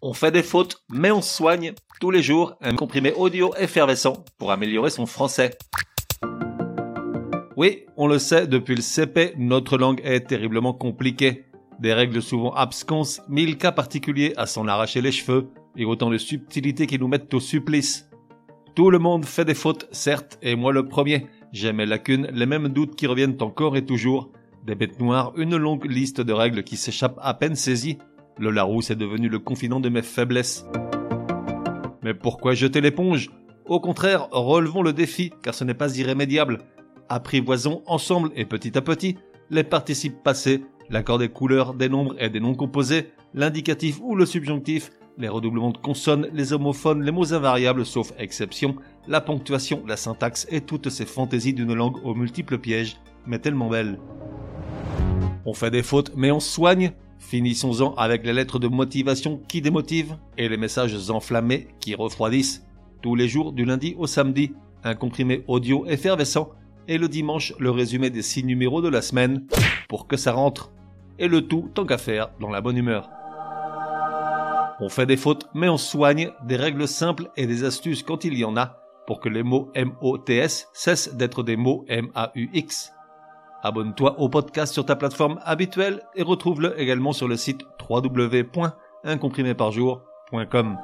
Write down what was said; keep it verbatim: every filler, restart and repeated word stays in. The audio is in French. On fait des fautes, mais on s'soigne. Tous les jours, un comprimé audio effervescent pour améliorer son français. Oui, on le sait, depuis le C P, notre langue est terriblement compliquée. Des règles souvent absconses, mille cas particuliers à s'en arracher les cheveux, et autant de subtilités qui nous mettent au supplice. Tout le monde fait des fautes, certes, et moi le premier. J'ai mes lacunes, les mêmes doutes qui reviennent encore et toujours. Des bêtes noires, une longue liste de règles qui s'échappent à peine saisies. Le Larousse est devenu le confident de mes faiblesses. Mais pourquoi jeter l'éponge? Au contraire, relevons le défi, car ce n'est pas irrémédiable. Apprivoisons ensemble et petit à petit les participes passés, l'accord des couleurs, des nombres et des noms composés, l'indicatif ou le subjonctif, les redoublements de consonnes, les homophones, les mots invariables sauf exception, la ponctuation, la syntaxe et toutes ces fantaisies d'une langue aux multiples pièges, mais tellement belles. On fait des fautes, mais on s'soigne. Finissons-en avec les lettres de motivation qui démotivent et les messages enflammés qui refroidissent. Tous les jours, du lundi au samedi, un comprimé audio effervescent et le dimanche, le résumé des six numéros de la semaine pour que ça rentre. Et le tout, tant qu'à faire, dans la bonne humeur. On fait des fautes, mais on s'soigne, des règles simples et des astuces quand il y en a pour que les mots M O T S cessent d'être des mots M A U X. Abonne-toi au podcast sur ta plateforme habituelle et retrouve-le également sur le site w w w point un comprimé par jour point com.